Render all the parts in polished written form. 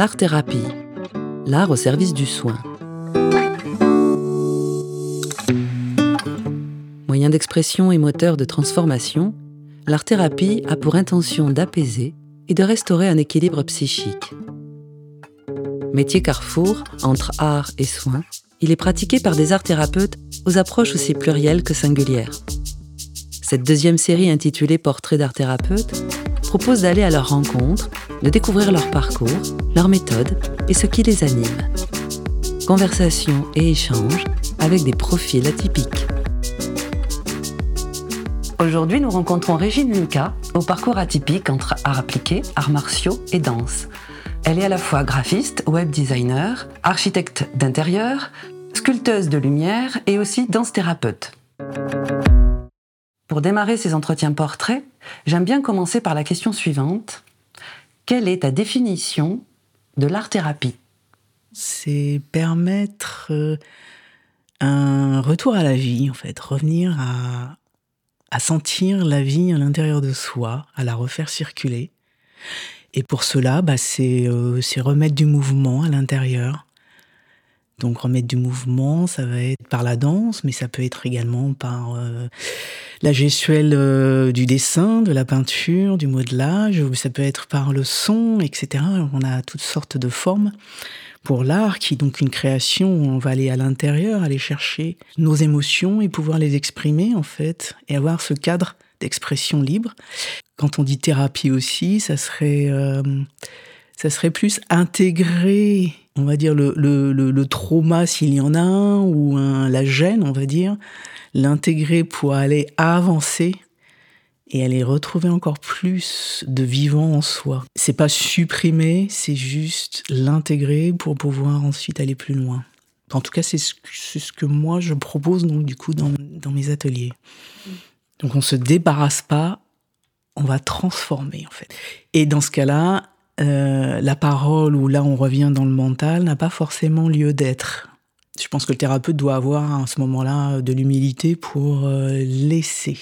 l'art-thérapie, l'art au service du soin. Moyen d'expression et moteur de transformation, l'art-thérapie a pour intention d'apaiser et de restaurer un équilibre psychique. Métier carrefour entre art et soin, il est pratiqué par des art-thérapeutes aux approches aussi plurielles que singulières. Cette deuxième série intitulée « Portraits d'art-thérapeutes » propose d'aller à leur rencontre, de découvrir leur parcours, leurs méthodes et ce qui les anime. Conversations et échanges avec des profils atypiques. Aujourd'hui, nous rencontrons Régine Lucas au parcours atypique entre art appliqué, arts martiaux et danse. Elle est à la fois graphiste, web designer, architecte d'intérieur, sculpteuse de lumière et aussi danse thérapeute. Pour démarrer ces entretiens portraits, j'aime bien commencer par la question suivante. Quelle est ta définition de l'art-thérapie ? C'est permettre un retour à la vie, en fait, revenir à sentir la vie à l'intérieur de soi, à la refaire circuler. Et pour cela, c'est remettre du mouvement à l'intérieur. Donc remettre du mouvement, ça va être par la danse, mais ça peut être également par la gestuelle du dessin, de la peinture, du modelage, ça peut être par le son, etc. On a toutes sortes de formes pour l'art, qui est donc une création où on va aller à l'intérieur, aller chercher nos émotions et pouvoir les exprimer, en fait, et avoir ce cadre d'expression libre. Quand on dit thérapie aussi, ça serait plus intégrer, on va dire, le trauma, s'il y en a un, ou la gêne, on va dire, l'intégrer pour aller avancer et aller retrouver encore plus de vivant en soi. C'est pas supprimer, c'est juste l'intégrer pour pouvoir ensuite aller plus loin. En tout cas, c'est ce que moi je propose donc du coup dans mes ateliers. Donc on se débarrasse pas, on va transformer en fait. Et dans ce cas-là, la parole, où là on revient dans le mental, n'a pas forcément lieu d'être. Je pense que le thérapeute doit avoir à ce moment-là de l'humilité pour laisser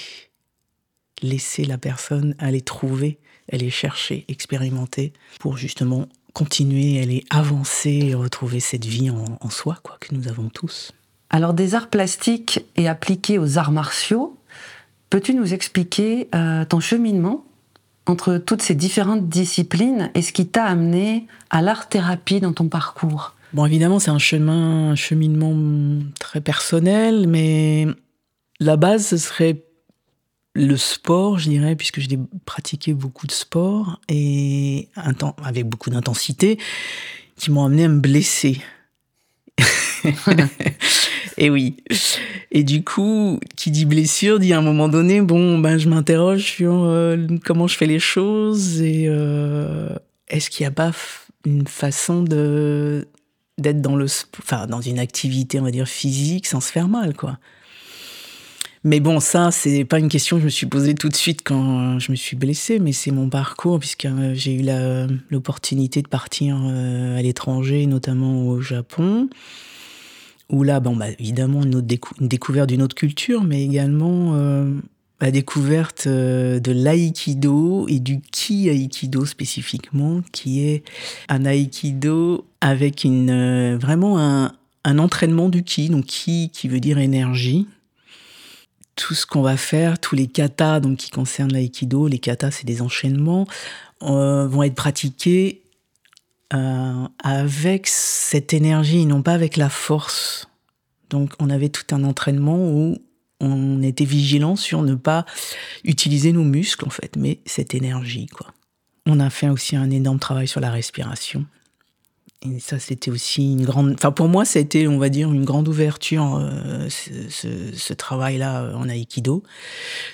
la personne aller trouver, aller chercher, expérimenter, pour justement continuer, aller avancer et retrouver cette vie en soi, quoi, que nous avons tous. Alors des arts plastiques et appliqués aux arts martiaux, peux-tu nous expliquer ton cheminement entre toutes ces différentes disciplines et ce qui t'a amené à l'art-thérapie dans ton parcours ? Bon, évidemment, c'est un cheminement très personnel, mais la base, ce serait le sport, je dirais, puisque j'ai pratiqué beaucoup de sport, et un temps avec beaucoup d'intensité, qui m'ont amené à me blesser. Et oui. Et du coup, qui dit blessure, dit à un moment donné, je m'interroge sur comment je fais les choses, et est-ce qu'il n'y a pas une façon d'être dans une activité, on va dire, physique, sans se faire mal, quoi. Mais bon, ça, c'est pas une question que je me suis posée tout de suite quand je me suis blessée, mais c'est mon parcours, puisque j'ai eu l'opportunité de partir à l'étranger, notamment au Japon, où là, évidemment, une découverte d'une autre culture, mais également la découverte de l'aïkido et du ki-aïkido spécifiquement, qui est un aïkido avec vraiment un entraînement du ki, donc ki qui veut dire énergie. Tout ce qu'on va faire, tous les katas donc, qui concernent l'aïkido, les katas c'est des enchaînements, vont être pratiqués avec cette énergie, non pas avec la force. Donc on avait tout un entraînement où on était vigilant sur ne pas utiliser nos muscles en fait, mais cette énergie quoi. On a fait aussi un énorme travail sur la respiration. Et ça, c'était aussi une grande... Enfin, pour moi, ça a été, on va dire, une grande ouverture, ce travail-là en Aïkido,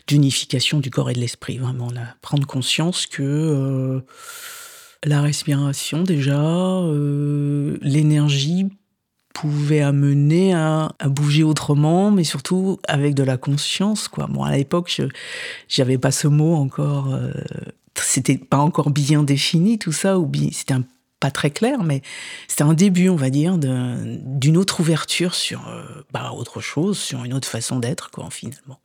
d'unification du corps et de l'esprit, vraiment. Là. Prendre conscience que la respiration, déjà, l'énergie pouvait amener à bouger autrement, mais surtout avec de la conscience, quoi. Bon, à l'époque, j'avais pas ce mot encore... c'était pas encore bien défini, tout ça, c'était un pas très clair, mais c'était un début, on va dire, d'une autre ouverture sur autre chose, sur une autre façon d'être, quoi, finalement.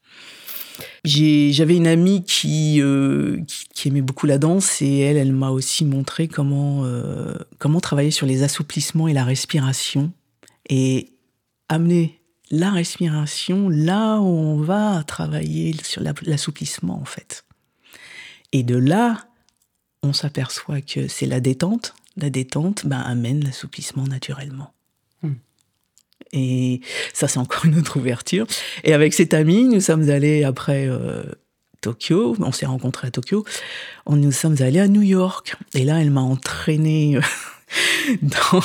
J'avais une amie qui aimait beaucoup la danse et elle m'a aussi montré comment travailler sur les assouplissements et la respiration et amener la respiration là où on va travailler sur l'assouplissement en fait. Et de là, on s'aperçoit que c'est la détente. La détente amène l'assouplissement naturellement. Et ça, c'est encore une autre ouverture. Et avec cette amie, nous sommes allés après Tokyo. On s'est rencontrés à Tokyo. Nous sommes allés à New York. Et là, elle m'a entraînée dans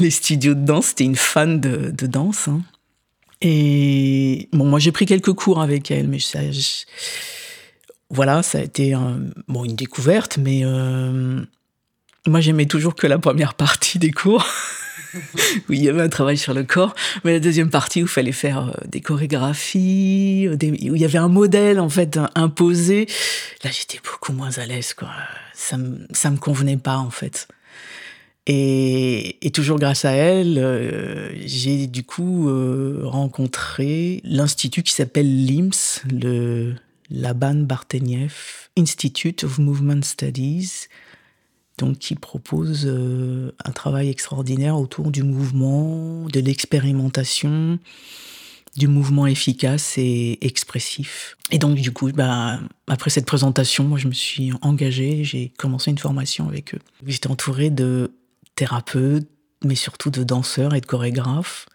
les studios de danse. C'était une fan de danse. Hein. Et bon, moi, j'ai pris quelques cours avec elle, mais voilà, ça a été une découverte. Mais moi, j'aimais toujours que la première partie des cours. Oui, il y avait un travail sur le corps, mais la deuxième partie où il fallait faire des chorégraphies, où il y avait un modèle en fait imposé, là j'étais beaucoup moins à l'aise, quoi. Ça me convenait pas en fait. Et toujours grâce à elle, j'ai du coup rencontré l'institut qui s'appelle LIMS, le Laban-Bartenieff Institute of Movement Studies. Donc, qui propose un travail extraordinaire autour du mouvement, de l'expérimentation, du mouvement efficace et expressif. Et donc, du coup, après cette présentation, moi, je me suis engagée, j'ai commencé une formation avec eux. J'étais entourée de thérapeutes, mais surtout de danseurs et de chorégraphes.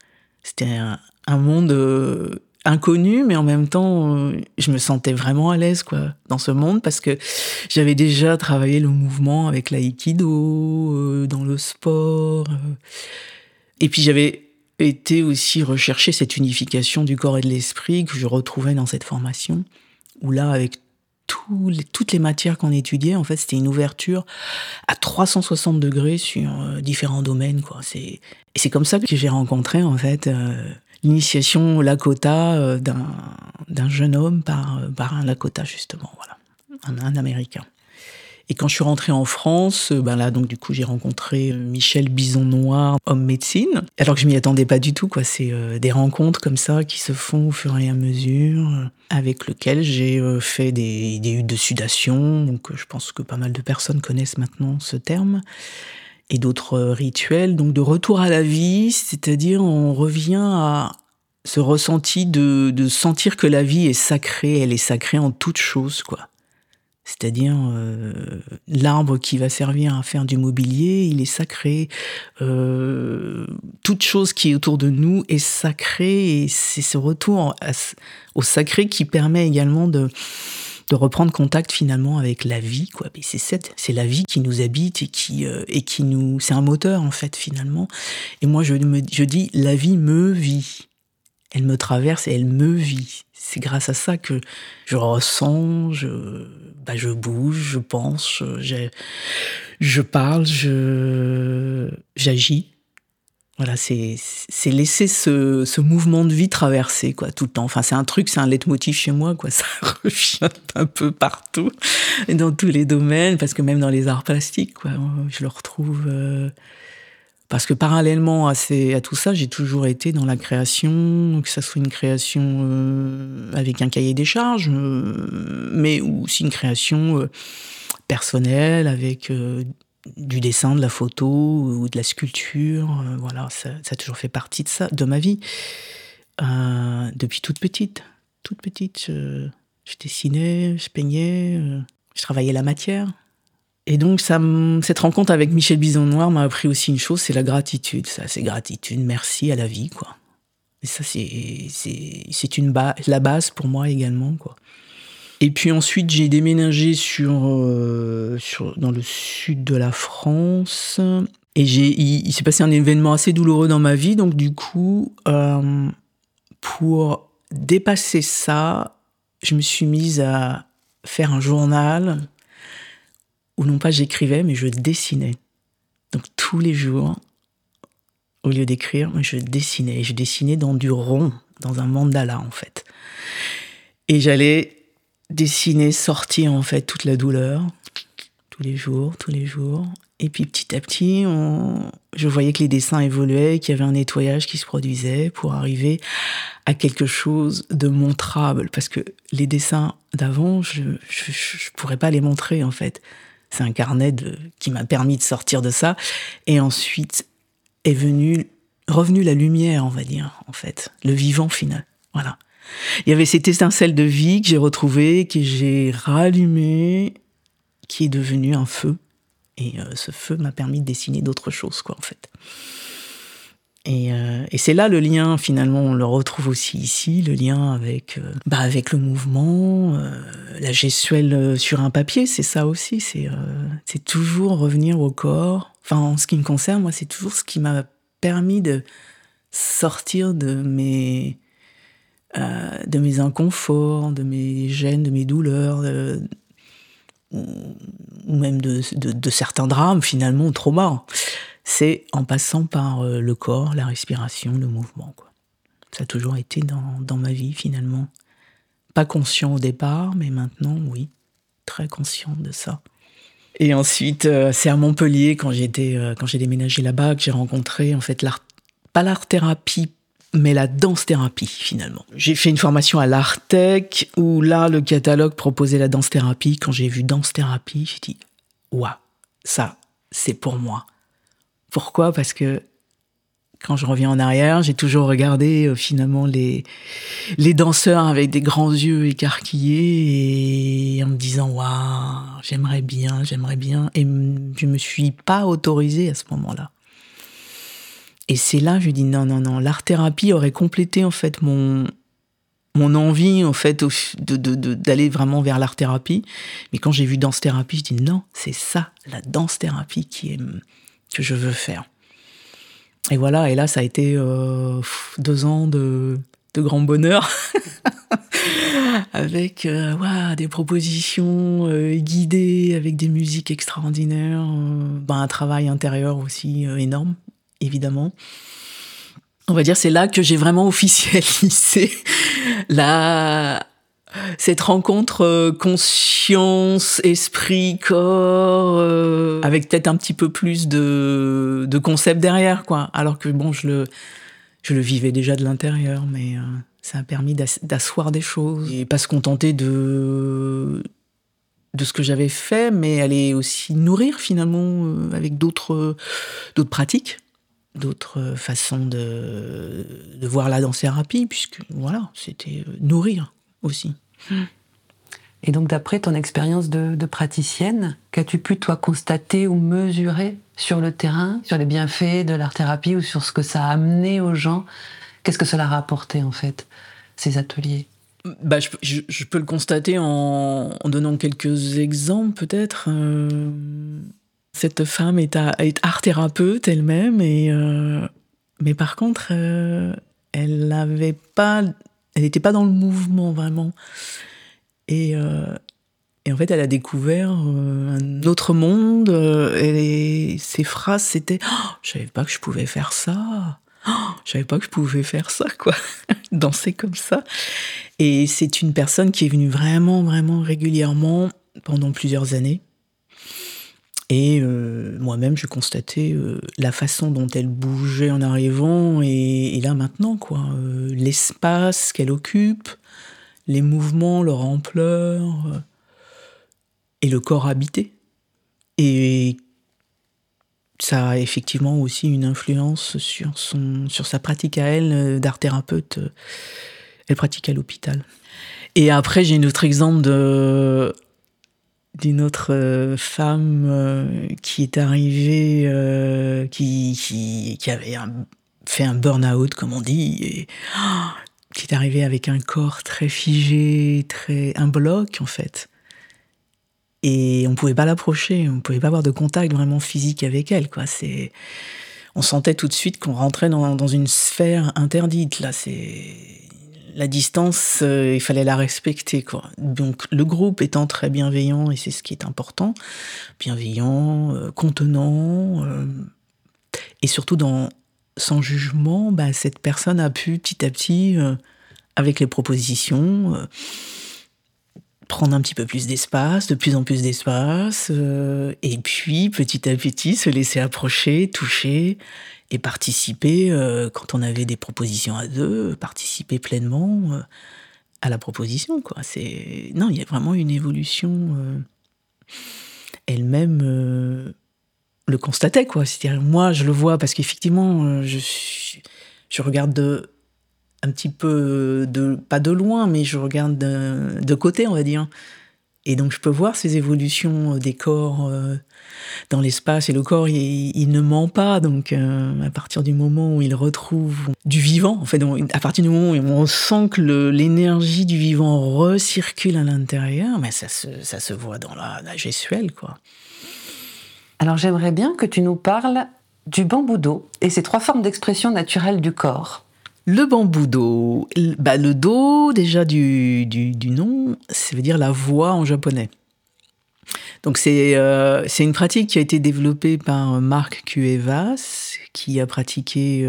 C'était un monde inconnu, mais en même temps, je me sentais vraiment à l'aise, quoi, dans ce monde, parce que j'avais déjà travaillé le mouvement avec l'aïkido, dans le sport. Et puis j'avais été aussi rechercher cette unification du corps et de l'esprit que je retrouvais dans cette formation, où là, avec toutes les matières qu'on étudiait, en fait, c'était une ouverture à 360 degrés sur différents domaines, quoi. Et c'est comme ça que j'ai rencontré, en fait, l'initiation au Lakota d'un jeune homme par un Lakota, justement, voilà, un Américain. Et quand je suis rentrée en France, j'ai rencontré Michel Bison Noir, homme médecine, alors que je m'y attendais pas du tout, quoi. C'est des rencontres comme ça qui se font au fur et à mesure, avec lequel j'ai fait des huttes de sudation, donc je pense que pas mal de personnes connaissent maintenant ce terme, et d'autres rituels, donc de retour à la vie, c'est-à-dire on revient à ce ressenti de sentir que la vie est sacrée, elle est sacrée en toute chose, quoi. C'est-à-dire l'arbre qui va servir à faire du mobilier, il est sacré. Toute chose qui est autour de nous est sacrée, et c'est ce retour au sacré qui permet également de reprendre contact finalement avec la vie, quoi. Mais c'est la vie qui nous habite et qui nous, c'est un moteur en fait finalement. Et moi je dis la vie me vit, elle me traverse et elle me vit. C'est grâce à ça que je ressens, je bouge, je pense, je parle, j'agis. Voilà, c'est laisser ce mouvement de vie traverser, quoi, tout le temps. Enfin, c'est un leitmotiv chez moi, quoi. Ça revient un peu partout, et dans tous les domaines, parce que même dans les arts plastiques, quoi, je le retrouve. Parce que parallèlement à tout ça, j'ai toujours été dans la création, que ça soit une création avec un cahier des charges, mais aussi une création personnelle, avec du dessin, de la photo ou de la sculpture, voilà, ça a toujours fait partie de ça, de ma vie. Depuis toute petite, je dessinais, je peignais, je travaillais la matière. Et donc cette rencontre avec Michel Bison Noir m'a appris aussi une chose, c'est la gratitude. Ça, c'est gratitude, merci à la vie, quoi. Et ça, c'est la base pour moi également, quoi. Et puis ensuite, j'ai déménagé dans le sud de la France. Et il s'est passé un événement assez douloureux dans ma vie. Donc du coup, pour dépasser ça, je me suis mise à faire un journal où non pas j'écrivais, mais je dessinais. Donc tous les jours, au lieu d'écrire, je dessinais. Et je dessinais dans du rond, dans un mandala en fait. Et j'allais dessiner, sortir en fait toute la douleur, tous les jours. Et puis petit à petit, je voyais que les dessins évoluaient, qu'il y avait un nettoyage qui se produisait pour arriver à quelque chose de montrable. Parce que les dessins d'avant, je ne pourrais pas les montrer en fait. C'est un carnet qui m'a permis de sortir de ça. Et ensuite est revenue la lumière, on va dire, en fait. Le vivant final, voilà. Il y avait cette étincelle de vie que j'ai retrouvée, que j'ai rallumée, qui est devenue un feu. Et ce feu m'a permis de dessiner d'autres choses, quoi, en fait. Et c'est là le lien, finalement, on le retrouve aussi ici, le lien avec le mouvement, la gestuelle sur un papier, c'est ça aussi, c'est toujours revenir au corps. Enfin, en ce qui me concerne, moi, c'est toujours ce qui m'a permis de sortir de mes inconforts, de mes gênes, de mes douleurs, ou même de certains drames, finalement, traumas. C'est en passant par le corps, la respiration, le mouvement, quoi. Ça a toujours été dans ma vie, finalement. Pas conscient au départ, mais maintenant, oui, très conscient de ça. Et ensuite, c'est à Montpellier, quand j'ai déménagé là-bas, que j'ai rencontré, en fait, l'art-thérapie, mais la danse-thérapie, finalement. J'ai fait une formation à l'Artec, où là, le catalogue proposait la danse-thérapie. Quand j'ai vu danse-thérapie, j'ai dit « Ouah, ça, c'est pour moi ». Pourquoi ? Parce que quand je reviens en arrière, j'ai toujours regardé finalement les danseurs avec des grands yeux écarquillés et en me disant « Waouh, j'aimerais bien ». Et je ne me suis pas autorisée à ce moment-là. Et c'est là que je dis « Non, l'art-thérapie aurait complété en fait mon envie en fait d'aller vraiment vers l'art-thérapie. Mais quand j'ai vu danse-thérapie, je dis « Non, c'est ça, la danse-thérapie que je veux faire. » Et voilà, et là, ça a été 2 ans de grand bonheur, avec des propositions guidées, avec des musiques extraordinaires, un travail intérieur aussi énorme, évidemment. On va dire, c'est là que j'ai vraiment officialisé cette rencontre conscience, esprit, corps, avec peut-être un petit peu plus de concept derrière, quoi. Alors que bon, je le vivais déjà de l'intérieur, mais ça a permis d'asseoir des choses et pas se contenter de ce que j'avais fait, mais aller aussi nourrir finalement avec d'autres pratiques, d'autres façons de voir la danse-thérapie, puisque voilà, c'était nourrir aussi. Et donc, d'après ton expérience de praticienne, qu'as-tu pu, toi, constater ou mesurer sur le terrain, sur les bienfaits de l'art-thérapie ou sur ce que ça a amené aux gens ? Qu'est-ce que cela a rapporté, en fait, ces ateliers ? Je peux le constater en donnant quelques exemples, peut-être. Cette femme est art-thérapeute elle-même, mais par contre, elle n'avait pas... Elle n'était pas dans le mouvement, vraiment. Et en fait, elle a découvert un autre monde. Et ses phrases, c'était oh, « Je savais pas que je pouvais faire ça. Oh, je savais pas que je pouvais faire ça, quoi. » Danser comme ça. Et c'est une personne qui est venue vraiment, vraiment régulièrement pendant plusieurs années. Et moi-même, je constatais la façon dont elle bougeait en arrivant et là maintenant, quoi. L'espace qu'elle occupe, les mouvements, leur ampleur et le corps habité. Et ça a effectivement aussi une influence sur sa pratique à elle d'art thérapeute. Elle pratique à l'hôpital. Et après, j'ai un autre exemple d'une autre femme qui est arrivée, qui avait fait un burn-out, comme on dit, et qui est arrivée avec un corps très figé, un bloc, en fait. Et on ne pouvait pas l'approcher, on ne pouvait pas avoir de contact vraiment physique avec elle, quoi. On sentait tout de suite qu'on rentrait dans une sphère interdite, là, La distance, il fallait la respecter, quoi. Donc, le groupe étant très bienveillant, et c'est ce qui est important, bienveillant, contenant, et surtout sans jugement, cette personne a pu, petit à petit, avec les propositions, prendre un petit peu plus d'espace, de plus en plus d'espace, et puis petit à petit se laisser approcher, toucher et participer, quand on avait des propositions à deux, participer pleinement à la proposition, quoi. C'est... Non, il y a vraiment une évolution elle-même... le constatait, quoi. C'est-à-dire, moi, je le vois parce qu'effectivement, je regarde un petit peu, pas de loin, mais je regarde de côté, on va dire. Et donc, je peux voir ces évolutions des corps dans l'espace. Et le corps, il ne ment pas. Donc, à partir du moment où il retrouve du vivant, en fait, donc, à partir du moment où on sent que l'énergie du vivant recircule à l'intérieur, mais ça se voit dans la gestuelle, quoi. Alors j'aimerais bien que tu nous parles du bambou Do et ses trois formes d'expression naturelle du corps. Le bambou Do, le Do déjà du nom, ça veut dire la voix en japonais. Donc c'est une pratique qui a été développée par Marc Cuevas, qui a pratiqué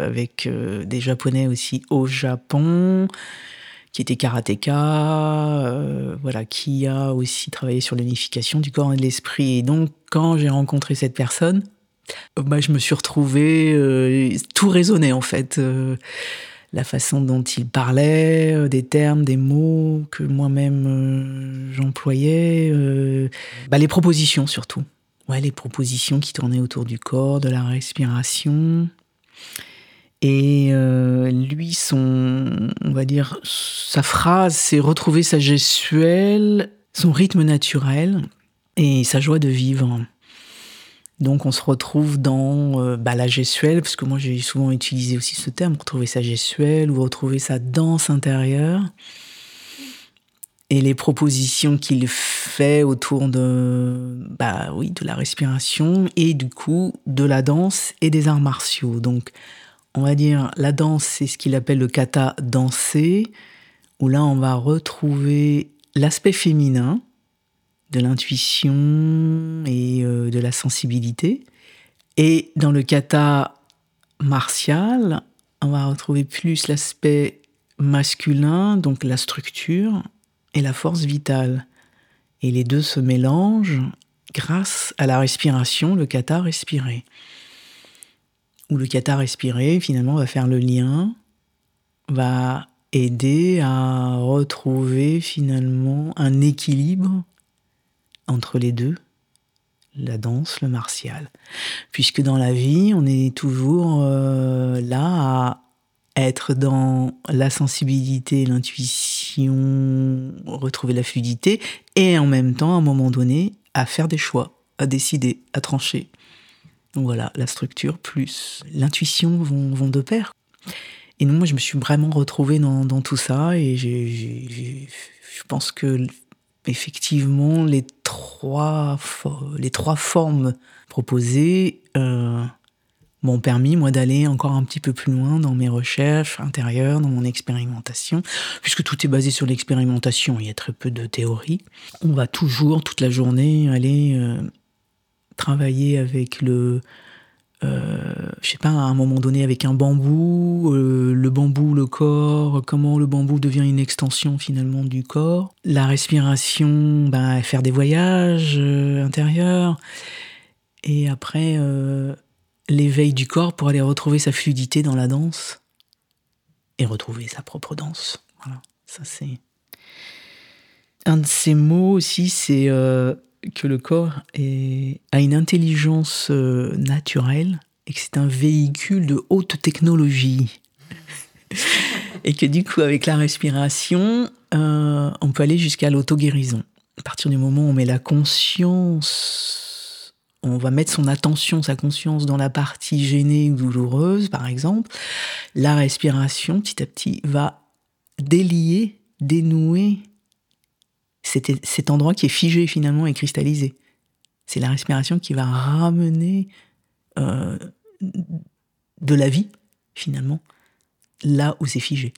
avec des Japonais aussi au Japon, qui était karatéka, qui a aussi travaillé sur l'unification du corps et de l'esprit. Et donc, quand j'ai rencontré cette personne, je me suis retrouvée... tout résonnait, en fait. La façon dont il parlait, des termes, des mots que moi-même j'employais. Les propositions, surtout. Ouais, les propositions qui tournaient autour du corps, de la respiration... Et lui, sa phrase, c'est retrouver sa gestuelle, son rythme naturel et sa joie de vivre. Donc, on se retrouve dans la gestuelle, parce que moi, j'ai souvent utilisé aussi ce terme, retrouver sa gestuelle ou retrouver sa danse intérieure. Et les propositions qu'il fait autour de la respiration et du coup, de la danse et des arts martiaux. Donc, on va dire, la danse, c'est ce qu'il appelle le kata danser, où là, on va retrouver l'aspect féminin de l'intuition et de la sensibilité. Et dans le kata martial, on va retrouver plus l'aspect masculin, donc la structure et la force vitale. Et les deux se mélangent grâce à la respiration, le kata respirer. Où le kata respiré, finalement, va faire le lien, va aider à retrouver, finalement, un équilibre entre les deux, la danse, le martial. Puisque dans la vie, on est toujours là à être dans la sensibilité, l'intuition, retrouver la fluidité, et en même temps, à un moment donné, à faire des choix, à décider, à trancher. Donc voilà, la structure plus l'intuition vont de pair. Et donc moi, je me suis vraiment retrouvée dans tout ça. Et je pense que, effectivement, les trois formes proposées m'ont permis, moi, d'aller encore un petit peu plus loin dans mes recherches intérieures, dans mon expérimentation. Puisque tout est basé sur l'expérimentation, il y a très peu de théorie. On va toujours, toute la journée, aller... travailler avec à un moment donné avec un bambou, le bambou, le corps, comment le bambou devient une extension finalement du corps. La respiration, faire des voyages intérieurs. Et après, l'éveil du corps pour aller retrouver sa fluidité dans la danse et retrouver sa propre danse. Voilà, ça c'est... Un de ces mots aussi, c'est... que le corps a une intelligence naturelle et que c'est un véhicule de haute technologie. Et que du coup, avec la respiration, on peut aller jusqu'à l'auto-guérison. À partir du moment où on met la conscience, on va mettre son attention, sa conscience dans la partie gênée ou douloureuse, par exemple, la respiration, petit à petit, va délier, dénouer cet endroit qui est figé finalement et cristallisé. C'est la respiration qui va ramener de la vie finalement là où c'est figé.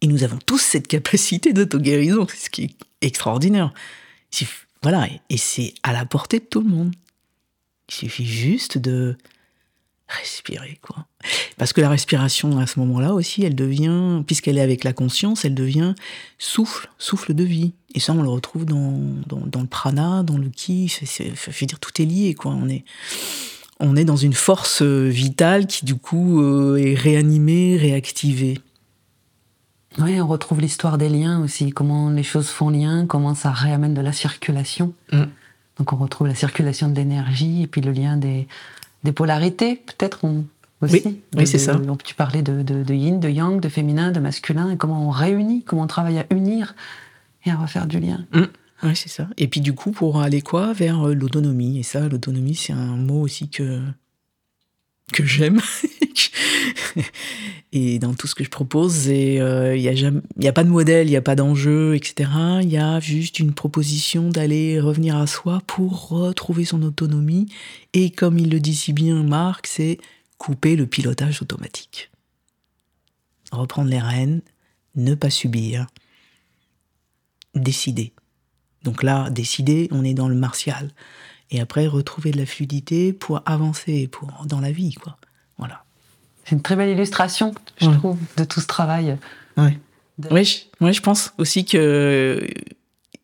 Et nous avons tous cette capacité d'auto-guérison, ce qui est extraordinaire. Et c'est à la portée de tout le monde. Il suffit juste de respirer, quoi. Parce que la respiration, à ce moment-là aussi, elle devient, puisqu'elle est avec la conscience, elle devient souffle de vie. Et ça, on le retrouve dans le prana, dans le ki, je veux dire, tout est lié, quoi. On est dans une force vitale qui, du coup, est réanimée, réactivée. Oui, on retrouve l'histoire des liens aussi, comment les choses font lien, comment ça réamène de la circulation. Mm. Donc on retrouve la circulation de l'énergie et puis le lien des polarités, peut-être aussi. Oui, c'est ça. Donc tu parlais de yin, de yang, de féminin, de masculin, et comment on réunit, comment on travaille à unir et à refaire du lien. Mm. Oui, c'est ça. Et puis du coup, pour aller vers l'autonomie. Et ça, l'autonomie, c'est un mot aussi que j'aime. Et dans tout ce que je propose, il n'y a pas de modèle, il n'y a pas d'enjeu, etc. Il y a juste une proposition d'aller revenir à soi pour retrouver son autonomie. Et comme il le dit si bien Marc, c'est couper le pilotage automatique. Reprendre les rênes, ne pas subir, décider. Donc là, décider, on est dans le martial. Et après, retrouver de la fluidité pour avancer dans la vie, quoi. Voilà. C'est une très belle illustration, je trouve, de tout ce travail. Ouais. Je pense aussi que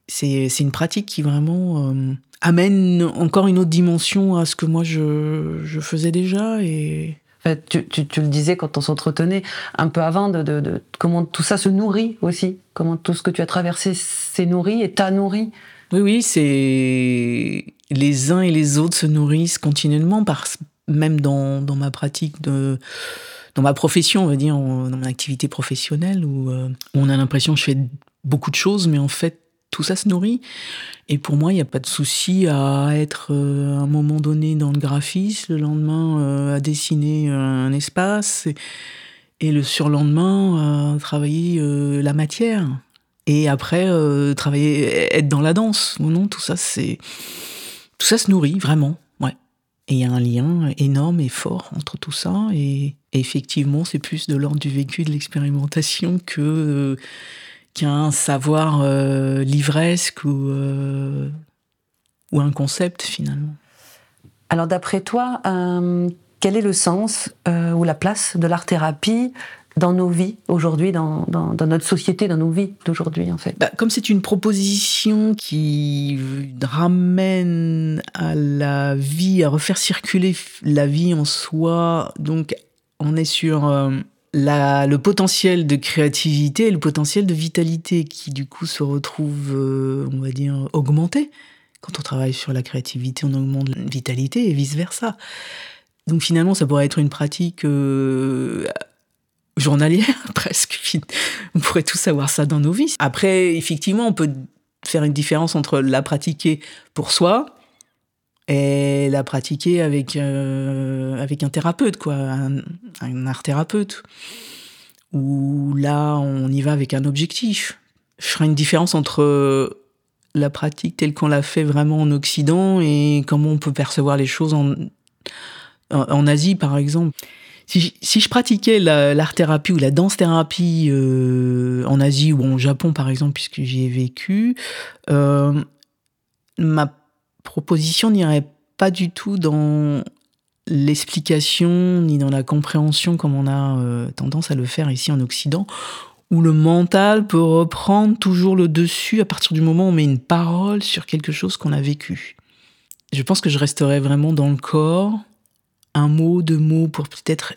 c'est une pratique qui vraiment amène encore une autre dimension à ce que moi, je faisais déjà et... Tu le disais quand on s'entretenait un peu avant de comment tout ça se nourrit aussi, comment tout ce que tu as traversé s'est nourri et t'a nourri. Oui, c'est les uns et les autres se nourrissent continuellement, même dans ma pratique dans ma profession, on va dire, dans mon activité professionnelle où on a l'impression que je fais beaucoup de choses, mais en fait tout ça se nourrit. Et pour moi, il n'y a pas de souci à être à un moment donné dans le graphisme, le lendemain à dessiner un espace, et le surlendemain à travailler la matière. Et après, être dans la danse. Non, tout ça se nourrit, vraiment. Ouais. Et il y a un lien énorme et fort entre tout ça. Et effectivement, c'est plus de l'ordre du vécu, de l'expérimentation qu'un savoir livresque ou un concept, finalement. Alors, d'après toi, quel est le sens ou la place de l'art-thérapie dans nos vies aujourd'hui, dans notre société, dans nos vies d'aujourd'hui, en fait ? Comme c'est une proposition qui ramène à la vie, à refaire circuler la vie en soi, donc on est sur... le potentiel de créativité et le potentiel de vitalité qui, du coup, se retrouve, on va dire, augmenté. Quand on travaille sur la créativité, on augmente la vitalité et vice-versa. Donc, finalement, ça pourrait être une pratique journalière, presque. On pourrait tous avoir ça dans nos vies. Après, effectivement, on peut faire une différence entre la pratiquer pour soi et la pratiquer avec un thérapeute, quoi, un art-thérapeute, où là, on y va avec un objectif. Je ferai une différence entre la pratique telle qu'on la fait vraiment en Occident et comment on peut percevoir les choses en Asie, par exemple. Si je pratiquais l'art-thérapie ou la danse-thérapie en Asie ou en Japon, par exemple, puisque j'y ai vécu, ma proposition n'irait pas du tout dans l'explication ni dans la compréhension comme on a tendance à le faire ici en Occident, où le mental peut reprendre toujours le dessus à partir du moment où on met une parole sur quelque chose qu'on a vécu. Je pense que je resterais vraiment dans le corps, un mot, deux mots, pour peut-être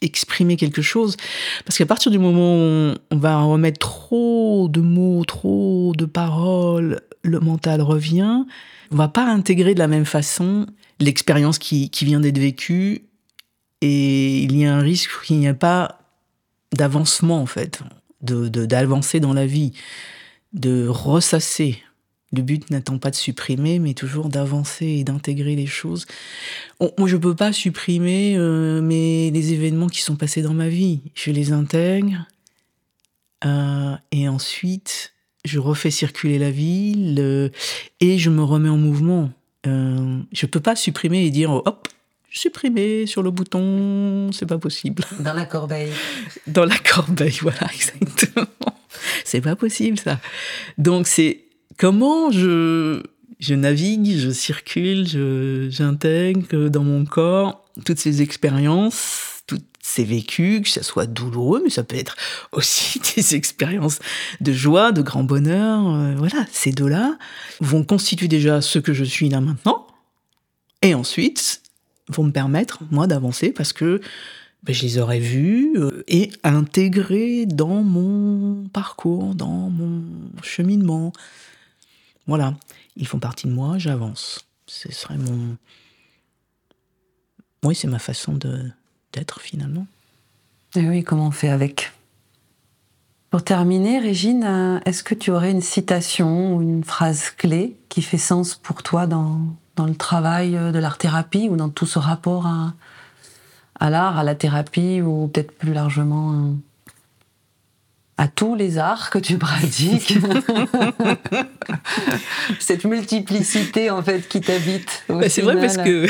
exprimer quelque chose, parce qu'à partir du moment où on va remettre trop de mots, trop de paroles, le mental revient. On va pas intégrer de la même façon l'expérience qui vient d'être vécue, et il y a un risque qu'il n'y ait pas d'avancement, en fait, d'avancer dans la vie, de ressasser. Le but n'étant pas de supprimer, mais toujours d'avancer et d'intégrer les choses. Moi, je peux pas supprimer les événements qui sont passés dans ma vie. Je les intègre et ensuite... je refais circuler la vie et je me remets en mouvement. Je peux pas supprimer et dire hop, supprimer sur le bouton, c'est pas possible. Dans la corbeille. Dans la corbeille, voilà, exactement. C'est pas possible, ça. Donc c'est comment je navigue, je circule, j'intègre dans mon corps toutes ces expériences, tous ces vécus, que ça soit douloureux, mais ça peut être aussi des expériences de joie, de grand bonheur. Voilà, ces deux-là vont constituer déjà ce que je suis là maintenant, et ensuite vont me permettre, moi, d'avancer parce que je les aurais vus et intégrés dans mon parcours, dans mon cheminement. Voilà, ils font partie de moi, j'avance. Ce serait mon... Oui, c'est ma façon d'être, finalement. Et oui, comment on fait avec ? Pour terminer, Régine, est-ce que tu aurais une citation ou une phrase clé qui fait sens pour toi dans le travail de l'art-thérapie ou dans tout ce rapport à l'art, à la thérapie ou peut-être plus largement à tous les arts que tu pratiques. Cette multiplicité en fait qui t'habite. C'est final. Vrai parce que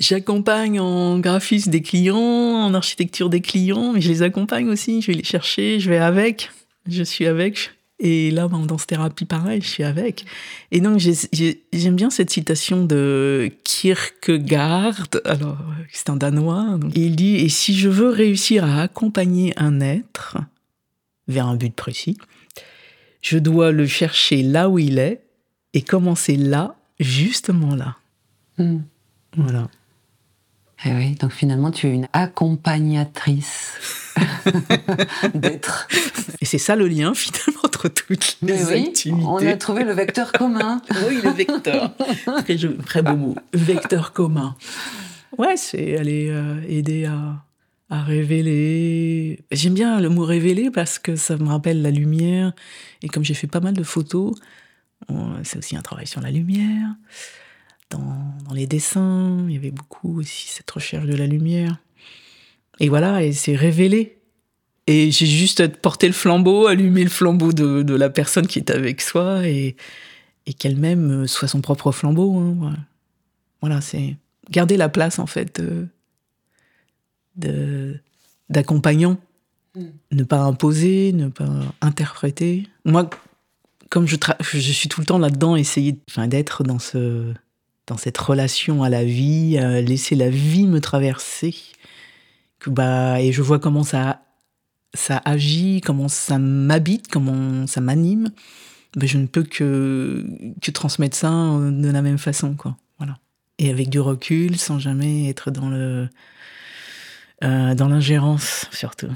j'accompagne en graphisme des clients, en architecture des clients, mais je les accompagne aussi, je vais les chercher, je vais avec, je suis avec. Et là, en danse-thérapie, pareil, je suis avec. Et donc, j'aime bien cette citation de Kierkegaard, alors c'est un Danois. Donc, il dit « Et si je veux réussir à accompagner un être vers un but précis, je dois le chercher là où il est et commencer là, justement là. » Voilà. Et oui, donc finalement, tu es une accompagnatrice d'être. Et c'est ça le lien, finalement, entre toutes les activités. On a trouvé le vecteur commun. Oui, le vecteur. Très beau mot. Vecteur commun. Ouais, c'est aller aider à révéler. J'aime bien le mot révéler parce que ça me rappelle la lumière. Et comme j'ai fait pas mal de photos, c'est aussi un travail sur la lumière. Dans les dessins, il y avait beaucoup aussi cette recherche de la lumière. Et voilà, et c'est révélé. Et j'ai juste porté le flambeau, allumé le flambeau de la personne qui est avec soi et qu'elle-même soit son propre flambeau. Voilà, c'est garder la place en fait d'accompagnant. Ne pas imposer, ne pas interpréter. Moi, comme je suis tout le temps là-dedans, d'être dans cette relation à la vie, à laisser la vie me traverser. Et je vois comment ça agit, comment ça m'habite, comment ça m'anime. Je ne peux que transmettre ça de la même façon, quoi. Voilà. Et avec du recul, sans jamais être dans l'ingérence, surtout.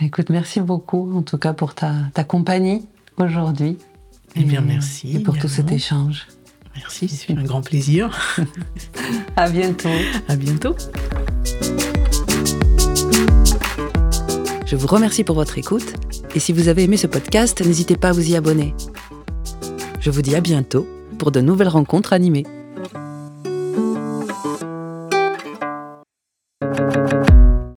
Écoute, merci beaucoup, en tout cas, pour ta compagnie aujourd'hui. Eh bien, merci. Et pour tout cet échange. Merci, c'est un grand plaisir. À bientôt. À bientôt. Je vous remercie pour votre écoute. Et si vous avez aimé ce podcast, n'hésitez pas à vous y abonner. Je vous dis à bientôt pour de nouvelles rencontres animées.